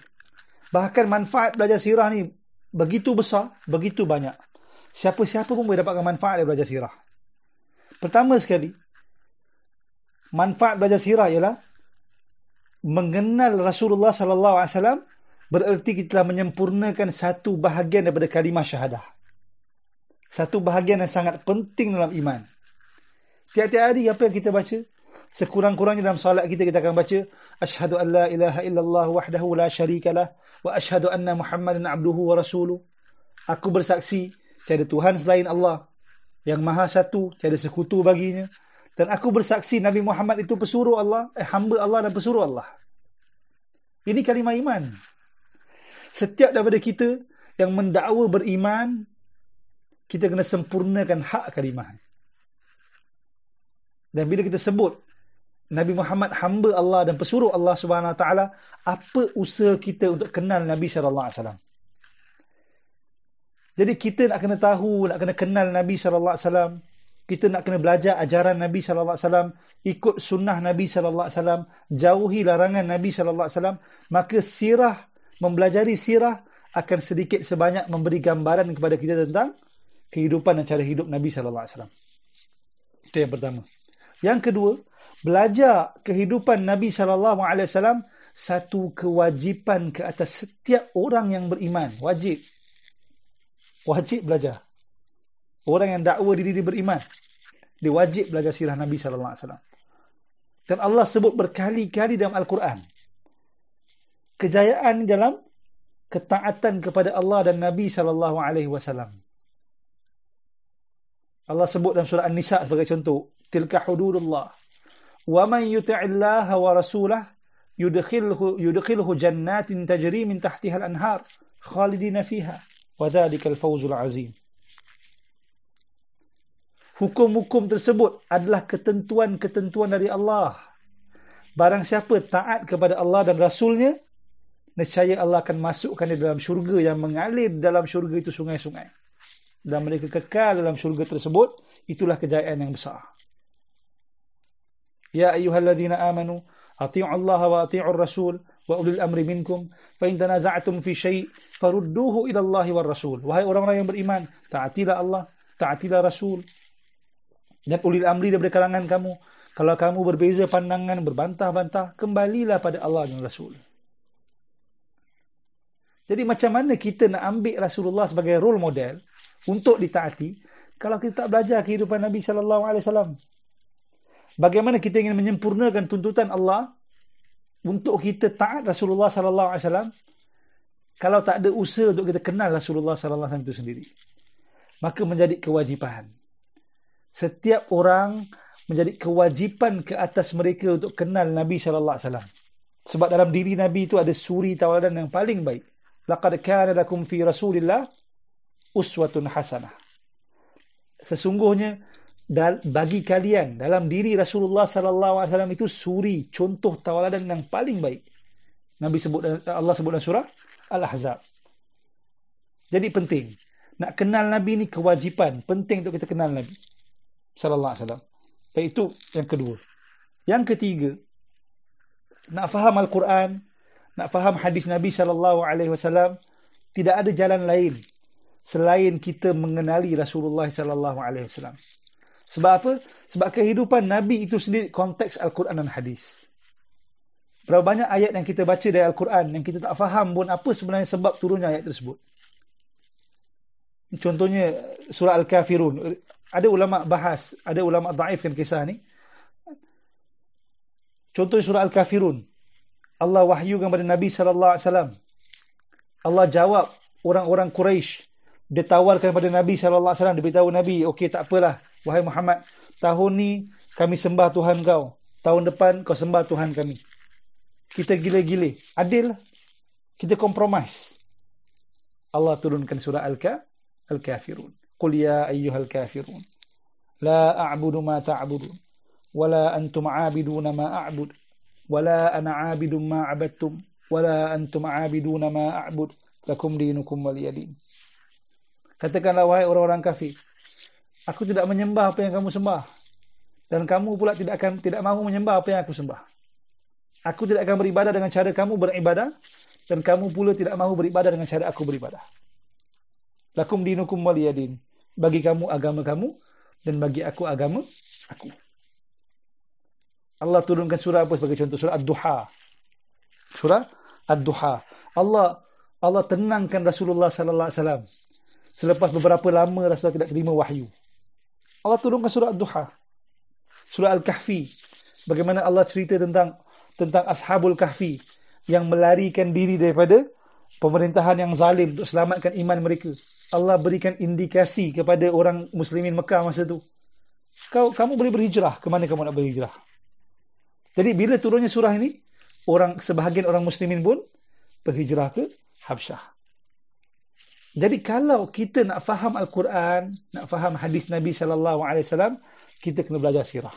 Bahkan manfaat belajar sirah ni begitu besar, begitu banyak. Siapa-siapa pun boleh dapatkan manfaat dari belajar sirah. Pertama sekali, manfaat belajar sirah ialah mengenal Rasulullah SAW, bererti kita telah menyempurnakan satu bahagian daripada kalimah syahadah. Satu bahagian yang sangat penting dalam iman. Tiap-tiap hari apa yang kita baca? Sekurang-kurangnya dalam salat kita akan baca asyhadu an la ilaha illallah wahdahu la syarikalah wa asyhadu anna Muhammadan abduhu wa rasuluh. Aku bersaksi tiada Tuhan selain Allah yang maha satu, tiada sekutu baginya, dan aku bersaksi Nabi Muhammad itu pesuruh Allah, hamba Allah dan pesuruh Allah. Ini kalimah iman. Setiap daripada kita yang mendakwa beriman, kita kena sempurnakan hak kalimah. Dan bila kita sebut Nabi Muhammad hamba Allah dan pesuruh Allah Subhanahu Wa Taala, apa usaha kita untuk kenal Nabi Sallallahu Alaihi Wasallam? Jadi kita nak kena tahu, nak kena kenal Nabi Sallallahu Alaihi Wasallam. Kita nak kena belajar ajaran Nabi Sallallahu Alaihi Wasallam, ikut sunnah Nabi Sallallahu Alaihi Wasallam, jauhi larangan Nabi Sallallahu Alaihi Wasallam. Maka sirah, mempelajari sirah akan sedikit sebanyak memberi gambaran kepada kita tentang kehidupan dan cara hidup Nabi Sallallahu Alaihi Wasallam. Itu yang pertama. Yang kedua, belajar kehidupan Nabi SAW satu kewajipan ke atas setiap orang yang beriman. Wajib. Wajib belajar. Orang yang dakwa diri dia beriman, dia wajib belajar sirah Nabi SAW. Dan Allah sebut berkali-kali dalam Al-Quran. Kejayaan dalam ketaatan kepada Allah dan Nabi SAW. Allah sebut dalam surah An-Nisa sebagai contoh. Tilka hududullah wa man yuti'illaha wa rasulahu yudkhilhu jannatin tajri min tahtiha al-anhar khalidina fiha wa dhalikal fawzul azim. Hukum-hukum tersebut adalah ketentuan-ketentuan dari Allah. Barang siapa taat kepada Allah dan Rasulnya, nescaya Allah akan masukkan dia dalam syurga yang mengalir dalam syurga itu sungai-sungai, dan mereka kekal dalam syurga tersebut. Itulah kejayaan yang besar. Ya ayyuhalladzina amanu atii'u Allah wa atii'ur rasul wa ulil amri minkum fa in tanaza'tum fi syai' farudduhu ila Allah war Rasul. Wahai orang-orang yang beriman, taatilah Allah, taatilah Rasul dan ulil amri dari kalangan kamu. Kalau kamu berbeza pandangan, berbantah-bantah, kembalilah pada Allah dan Rasul. Jadi macam mana kita nak ambil Rasulullah sebagai role model untuk ditaati kalau kita tak belajar kehidupan Nabi sallallahu alaihi wasallam? Bagaimana kita ingin menyempurnakan tuntutan Allah untuk kita taat Rasulullah sallallahu alaihi wasallam kalau tak ada usaha untuk kita kenal Rasulullah sallallahu alaihi wasallam itu sendiri? Maka menjadi kewajipan. Setiap orang menjadi kewajipan ke atas mereka untuk kenal Nabi sallallahu alaihi wasallam. Sebab dalam diri Nabi itu ada suri tauladan yang paling baik. Laqad kana lakum fi Rasulillah uswatun hasanah. Sesungguhnya bagi kalian dalam diri Rasulullah sallallahu alaihi wasallam itu suri contoh tauladan yang paling baik. Allah sebut dalam surah Al-Ahzab. Jadi penting nak kenal Nabi ni, kewajipan penting untuk kita kenal Nabi sallallahu alaihi wasallam. Itu yang kedua. Yang ketiga, nak faham Al-Quran, nak faham hadis Nabi sallallahu alaihi wasallam, tidak ada jalan lain selain kita mengenali Rasulullah sallallahu alaihi wasallam. Sebab apa? Sebab kehidupan Nabi itu sendiri konteks Al-Quran dan hadis. Berapa banyak ayat yang kita baca dari Al-Quran yang kita tak faham pun apa sebenarnya sebab turunnya ayat tersebut. Contohnya surah Al-Kafirun. Ada ulama bahas, ada ulama dhaifkan kisah ni. Contohnya surah Al-Kafirun. Allah wahyukan kepada Nabi sallallahu alaihi wasallam. Allah jawab orang-orang Quraisy. Dia tawarkan kepada Nabi sallallahu alaihi wasallam, dia beritahu Nabi, okey tak apalah wahai Muhammad, tahun ni kami sembah Tuhan kau, tahun depan kau sembah Tuhan kami. Kita gila-gila, adil, kita kompromis. Allah turunkan surah Al-Kafirun. Qul ya ayyuhal kafirun la a'budu ma ta'budun wa la antum 'abiduna ma a'bud wa la ana 'abidun ma 'abadtum wa la antum 'abiduna ma a'bud lakum dinukum waliyadin. Katakanlah wahai orang-orang kafir, aku tidak menyembah apa yang kamu sembah dan kamu pula tidak mahu menyembah apa yang aku sembah. Aku tidak akan beribadah dengan cara kamu beribadah dan kamu pula tidak mahu beribadah dengan cara aku beribadah. Lakum dinukum waliyadin. Bagi kamu agama kamu dan bagi aku agama aku. Allah turunkan surah apa sebagai contoh? Surah Ad-Duha. Surah Ad-Duha. Allah tenangkan Rasulullah sallallahu alaihi wasallam. Selepas beberapa lama Rasulullah tidak terima wahyu, Allah turunkan surah Ad-Duha. Surah Al-Kahfi. Bagaimana Allah cerita tentang Ashabul Kahfi yang melarikan diri daripada pemerintahan yang zalim untuk selamatkan iman mereka. Allah berikan indikasi kepada orang muslimin Mekah masa itu. Kamu boleh berhijrah ke mana kamu nak berhijrah. Jadi bila turunnya surah ini, sebahagian orang muslimin pun berhijrah ke Habsyah. Jadi kalau kita nak faham Al-Quran, nak faham hadis Nabi sallallahu alaihi wasallam, kita kena belajar sirah.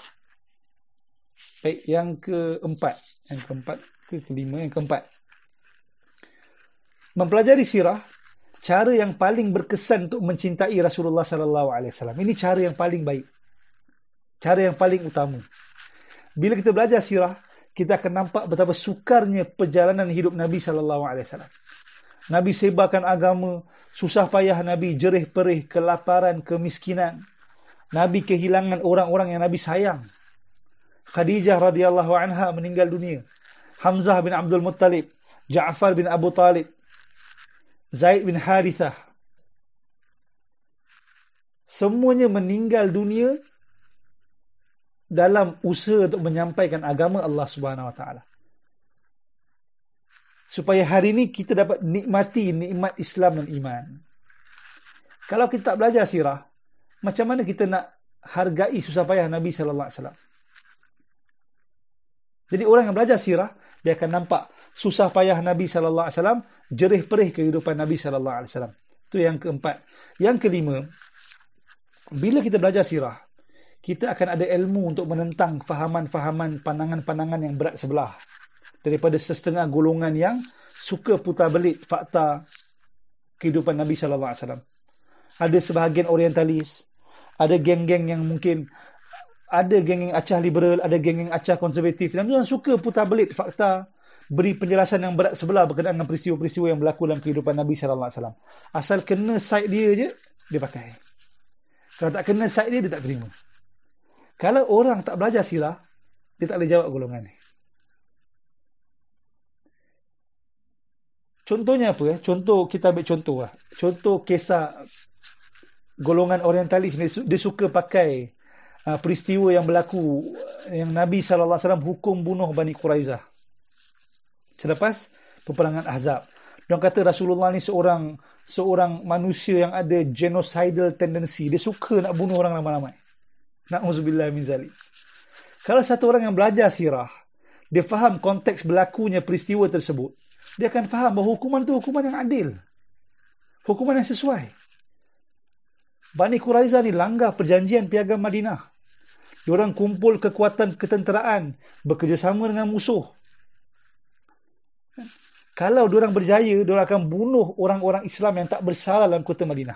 Baik, yang keempat. Mempelajari sirah, cara yang paling berkesan untuk mencintai Rasulullah sallallahu alaihi wasallam. Ini cara yang paling baik. Cara yang paling utama. Bila kita belajar sirah, kita akan nampak betapa sukarnya perjalanan hidup Nabi sallallahu alaihi wasallam. Nabi sebarkan agama, susah payah Nabi, jerih perih, kelaparan, kemiskinan. Nabi kehilangan orang-orang yang Nabi sayang. Khadijah radhiyallahu anha meninggal dunia. Hamzah bin Abdul Muttalib, Ja'afar bin Abu Talib, Zaid bin Harithah, semuanya meninggal dunia dalam usaha untuk menyampaikan agama Allah Subhanahu Wa Taala. Supaya hari ini kita dapat nikmati nikmat Islam dan iman. Kalau kita tak belajar sirah, macam mana kita nak hargai susah payah Nabi Sallallahu Alaihi Wasallam? Jadi orang yang belajar sirah, dia akan nampak susah payah Nabi sallallahu alaihi wasallam, jerih perih kehidupan Nabi sallallahu alaihi wasallam. Itu yang keempat. Yang kelima, bila kita belajar sirah, kita akan ada ilmu untuk menentang fahaman-fahaman, pandangan-pandangan yang berat sebelah daripada setengah golongan yang suka putar-belit fakta kehidupan Nabi sallallahu alaihi wasallam. Ada sebahagian orientalis, ada geng-geng yang mungkin ada geng yang acah liberal, ada geng yang acah konservatif, dan dia suka putar-belit fakta. beri penjelasan yang berat sebelah berkenaan dengan peristiwa-peristiwa yang berlaku dalam kehidupan Nabi sallallahu alaihi wasallam. Asal kena side dia je, dia pakai. Kalau tak kena side dia, dia tak terima. Kalau orang tak belajar sirah, dia tak boleh jawab golongan ni. Contohnya apa? Contoh, kita ambil contoh. Contoh kisah golongan orientalis ni, dia suka pakai peristiwa yang berlaku yang Nabi SAW hukum bunuh Bani Quraizah selepas peperangan Ahzab. Dia kata Rasulullah ni seorang manusia yang ada genocidal tendency. Dia suka nak bunuh orang ramai-ramai. Na'udzubillah min zalik. Kalau satu orang yang belajar sirah, dia faham konteks berlakunya peristiwa tersebut, dia akan faham bahawa hukuman itu hukuman yang adil, hukuman yang sesuai. Bani Quraizah ni langgar perjanjian Piagam Madinah. Diorang kumpul kekuatan ketenteraan, bekerjasama dengan musuh. Kalau diorang berjaya, diorang akan bunuh orang-orang Islam yang tak bersalah dalam kota Madinah.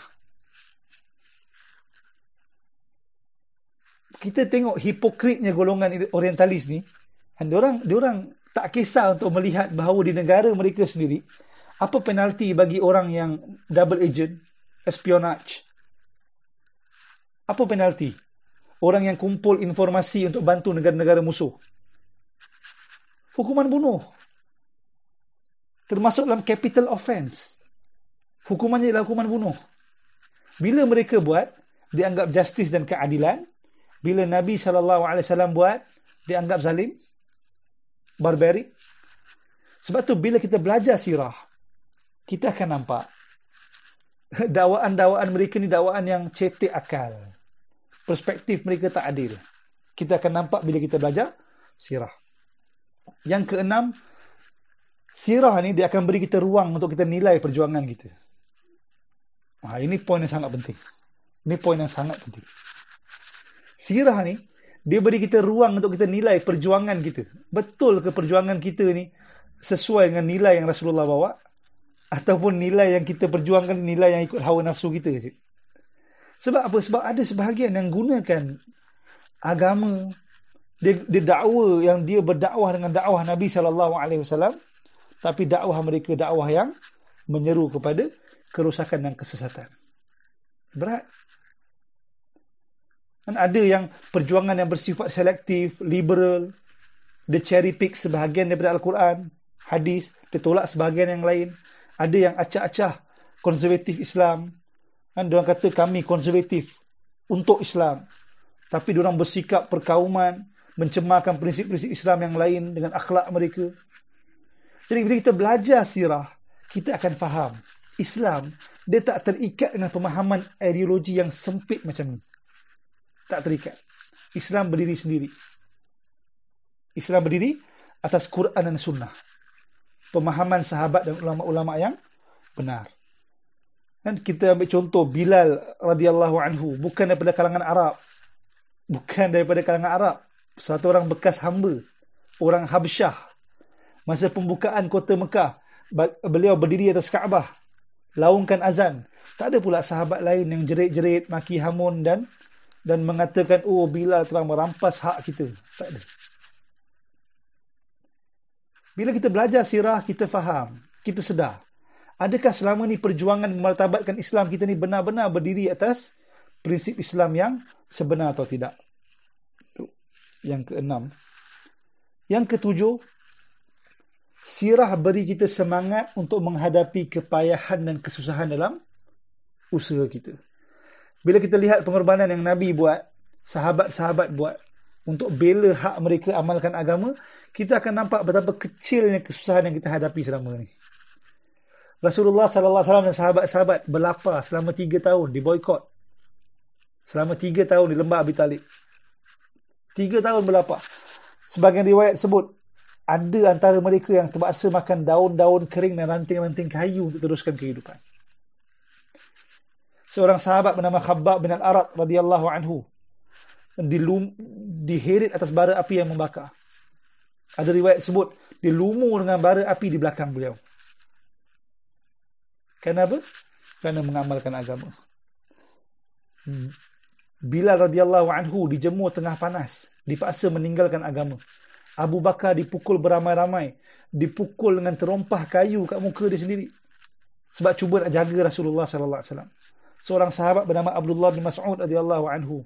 Kita tengok hipokritnya golongan orientalis ni, dan diorang tak kisah untuk melihat bahawa di negara mereka sendiri, apa penalti bagi orang yang double agent, espionage? Apa penalti? Orang yang kumpul informasi untuk bantu negara-negara musuh. Hukuman bunuh. Termasuk dalam capital offense. Hukumannya ialah hukuman bunuh. Bila mereka buat, dianggap justice dan keadilan. Bila Nabi SAW buat, dianggap zalim, barbarik. Sebab tu bila kita belajar sirah, kita akan nampak dakwaan-dakwaan mereka ni dakwaan yang cetek akal. Perspektif mereka tak adil. Kita akan nampak bila kita belajar sirah. Yang keenam, sirah ni dia akan beri kita ruang untuk kita nilai perjuangan kita. Ini poin yang sangat penting. Sirah ni dia beri kita ruang untuk kita nilai perjuangan kita. Betul ke perjuangan kita ni sesuai dengan nilai yang Rasulullah bawa? Ataupun nilai yang kita perjuangkan, nilai yang ikut hawa nafsu kita je? Sebab apa? Sebab ada sebahagian yang gunakan agama, dia dakwa, yang dia berdakwah dengan dakwah Nabi SAW, tapi dakwah mereka dakwah yang menyeru kepada kerusakan dan kesesatan. Berat. Dan ada yang perjuangan yang bersifat selektif, liberal. Dia cherry pick sebahagian daripada Al-Quran, hadis, dia tolak sebahagian yang lain. Ada yang acah-acah konservatif Islam. Dan diorang kata kami konservatif untuk Islam. Tapi diorang bersikap perkauman, mencemarkan prinsip-prinsip Islam yang lain dengan akhlak mereka. Jadi bila kita belajar sirah, kita akan faham Islam dia tak terikat dengan pemahaman ideologi yang sempit macam ni. Tak terikat. Islam berdiri sendiri. Islam berdiri atas Quran dan Sunnah, pemahaman sahabat dan ulama-ulama yang benar. Dan kita ambil contoh Bilal radhiyallahu anhu, bukan daripada kalangan Arab, satu orang bekas hamba, orang Habsyah. Masa pembukaan kota Mekah, beliau berdiri atas Kaabah, laungkan azan. Tak ada pula sahabat lain yang jerit-jerit, maki hamun dan mengatakan, oh Bilal telah merampas hak kita. Tak ada. Bila kita belajar sirah, kita faham, kita sedar, adakah selama ni perjuangan memartabatkan Islam kita ni benar-benar berdiri atas prinsip Islam yang sebenar atau tidak. Yang keenam. Yang ketujuh, sirah beri kita semangat untuk menghadapi kepayahan dan kesusahan dalam usaha kita. Bila kita lihat pengorbanan yang Nabi buat, sahabat-sahabat buat untuk bela hak mereka amalkan agama, kita akan nampak betapa kecilnya kesusahan yang kita hadapi selama ini. Rasulullah sallallahu alaihi wasallam dan sahabat-sahabat berlapar selama 3 tahun, diboikot. Selama 3 tahun di Lembah Abi Talib. 3 tahun berlapar. Sebagian riwayat sebut ada antara mereka yang terpaksa makan daun-daun kering dan ranting-ranting kayu untuk teruskan kehidupan. Seorang sahabat bernama Khabbab bin al-Arat radhiyallahu anhu diheret atas bara api yang membakar. Ada riwayat sebut dilumur dengan bara api di belakang beliau. Kenapa? Kerana mengamalkan agama. Bilal radhiyallahu anhu dijemur tengah panas, dipaksa meninggalkan agama. Abu Bakar dipukul beramai-ramai, dipukul dengan terompah kayu kat muka dia sendiri, sebab cuba nak jaga Rasulullah sallallahu alaihi wasallam. Seorang sahabat bernama Abdullah bin Mas'ud radhiyallahu anhu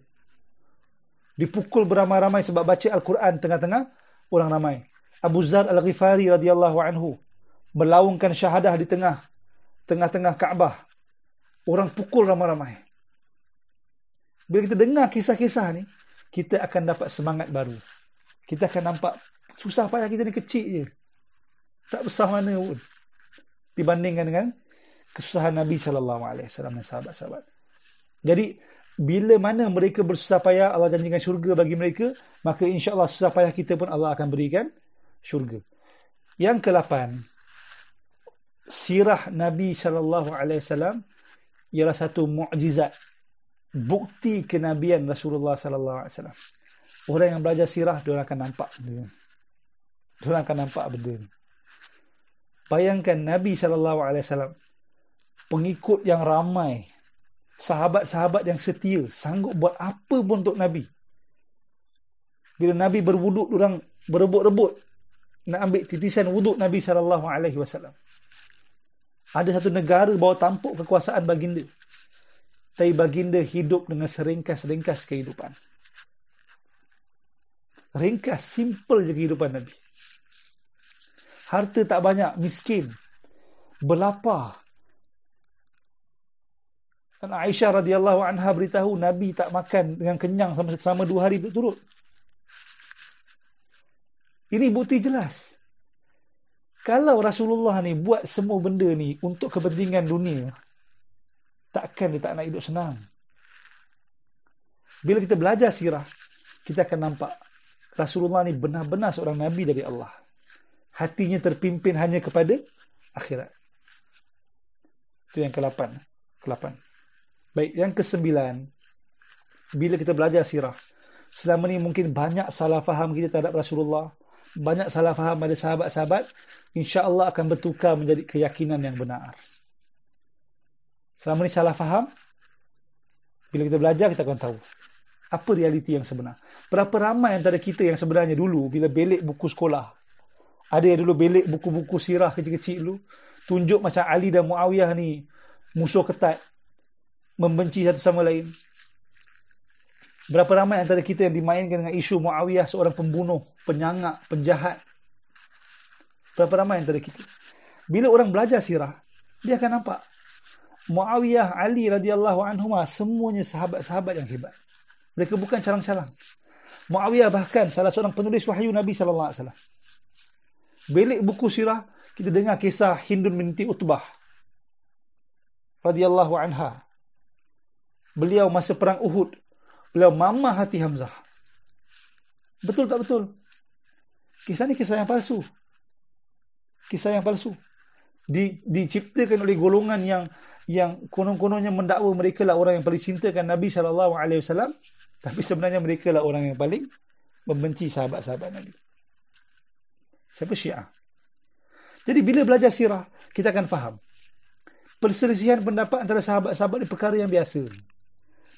dipukul beramai-ramai sebab baca Al-Quran tengah-tengah orang ramai. Abu Dzar Al-Ghifari radhiyallahu anhu berlaungkan syahadah di tengah-tengah Kaabah. Orang pukul ramai-ramai. Bila kita dengar kisah-kisah ni, kita akan dapat semangat baru. Kita akan nampak susah payah kita ni kecil je. Tak besar mana pun dibandingkan dengan kesusahan Nabi sallallahu alaihi wasallam dan sahabat-sahabat. Jadi bila mana mereka bersusah payah, Allah janjikan syurga bagi mereka, maka insya-Allah susah payah kita pun Allah akan berikan syurga. Yang ke-8, sirah Nabi sallallahu alaihi wasallam ialah satu mukjizat, bukti kenabian Rasulullah sallallahu alaihi wasallam. Orang yang belajar sirah, diorang akan nampak benda. Diorang akan nampak benda. Bayangkan Nabi SAW, pengikut yang ramai, sahabat-sahabat yang setia, sanggup buat apa pun untuk Nabi. Bila Nabi berwuduk, orang berebut-rebut nak ambil titisan wuduk Nabi SAW. Ada satu negara bawa tampuk kekuasaan baginda, tapi baginda hidup dengan seringkas-ringkas kehidupan. Ringkas, simple je kehidupan Nabi. Harta tak banyak, miskin, berlapar. Dan Aisyah radhiyallahu anha beritahu Nabi tak makan dengan kenyang selama 2 hari berturut. Ini bukti jelas. Kalau Rasulullah ni buat semua benda ni untuk kepentingan dunia, takkan dia tak nak hidup senang. Bila kita belajar sirah, kita akan nampak Rasulullah ni benar-benar seorang Nabi dari Allah. Hatinya terpimpin hanya kepada akhirat. Itu yang ke-8. Baik, yang ke-9. Bila kita belajar sirah, selama ni mungkin banyak salah faham kita terhadap Rasulullah, banyak salah faham pada sahabat-sahabat, insya-Allah akan bertukar menjadi keyakinan yang benar. Selama ni salah faham, bila kita belajar kita akan tahu apa realiti yang sebenar. Berapa ramai antara kita yang sebenarnya dulu bila belik buku sekolah, ada yang dulu belik buku-buku sirah kecil-kecil dulu, tunjuk macam Ali dan Muawiyah ni musuh ketat, membenci satu sama lain. Berapa ramai antara kita yang dimainkan dengan isu Muawiyah seorang pembunuh, penyangak, penjahat. Berapa ramai antara kita. Bila orang belajar sirah, dia akan nampak Muawiyah, Ali radhiyallahu anhuma semuanya sahabat-sahabat yang hebat. Mereka bukan calang-calang. Muawiyah bahkan salah seorang penulis wahyu Nabi sallallahu alaihi wasallam. Belik buku sirah, kita dengar kisah Hindun binti Utbah radhiyallahu anha. Beliau masa perang Uhud, beliau mama hati Hamzah. Betul tak betul? Kisah ni kisah yang palsu. Kisah yang palsu. Diciptakan oleh golongan yang konon-kononnya mendakwa mereka lah orang yang paling cintakan Nabi SAW, tapi sebenarnya mereka lah orang yang paling membenci sahabat-sahabat Nabi. Siapa? Syiah. Jadi bila belajar sirah, kita akan faham perselisihan pendapat antara sahabat-sahabat ni perkara yang biasa,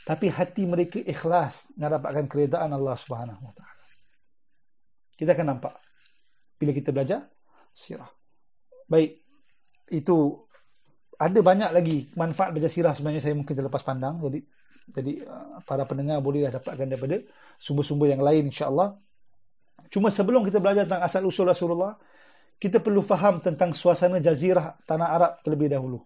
tapi hati mereka ikhlas nak dapatkan keredaan Allah SWT. Kita akan nampak bila kita belajar sirah. Baik, itu ada banyak lagi manfaat belajar sirah sebenarnya, saya mungkin terlepas pandang. Jadi para pendengar bolehlah dapatkan daripada sumber-sumber yang lain insya-Allah. Cuma sebelum kita belajar tentang asal-usul Rasulullah, kita perlu faham tentang suasana jazirah tanah Arab terlebih dahulu.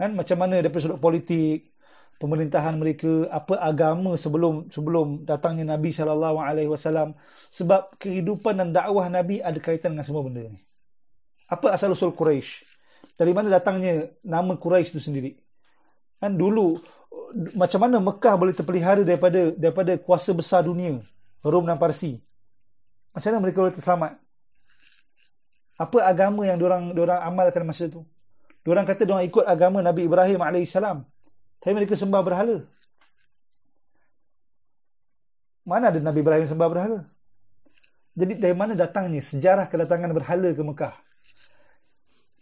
Kan? Macam mana daripada sudut politik, pemerintahan mereka, apa agama sebelum datangnya Nabi SAW. Sebab kehidupan dan dakwah Nabi ada kaitan dengan semua benda ni. Apa asal-usul Quraisy? Dari mana datangnya nama Quraisy itu sendiri? Kan dulu macam mana Mekah boleh terpelihara daripada kuasa besar dunia, Rom dan Parsi? Macam mana mereka boleh terselamat? Apa agama yang diorang amalkan masa itu? Diorang kata diorang ikut agama Nabi Ibrahim AS, tapi mereka sembah berhala. Mana ada Nabi Ibrahim sembah berhala? Jadi dari mana datangnya sejarah kedatangan berhala ke Mekah?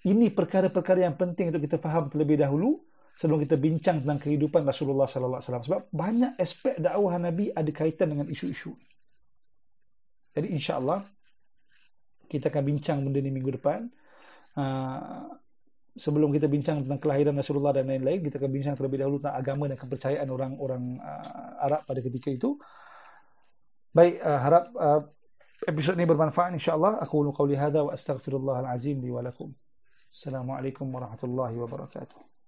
Ini perkara-perkara yang penting untuk kita faham terlebih dahulu sebelum kita bincang tentang kehidupan Rasulullah sallallahu alaihi wasallam, sebab banyak aspek dakwah Nabi ada kaitan dengan isu-isu. Jadi insya-Allah Kita akan bincang benda ni minggu depan. Sebelum kita bincang tentang kelahiran Rasulullah dan lain-lain, kita akan bincang terlebih dahulu tentang agama dan kepercayaan orang-orang Arab pada ketika itu. Baik, harap episod ini bermanfaat insya-Allah. Aku qulu qauli hadza wa astaghfirullahal azim li wa lakum. Assalamualaikum warahmatullahi wabarakatuh.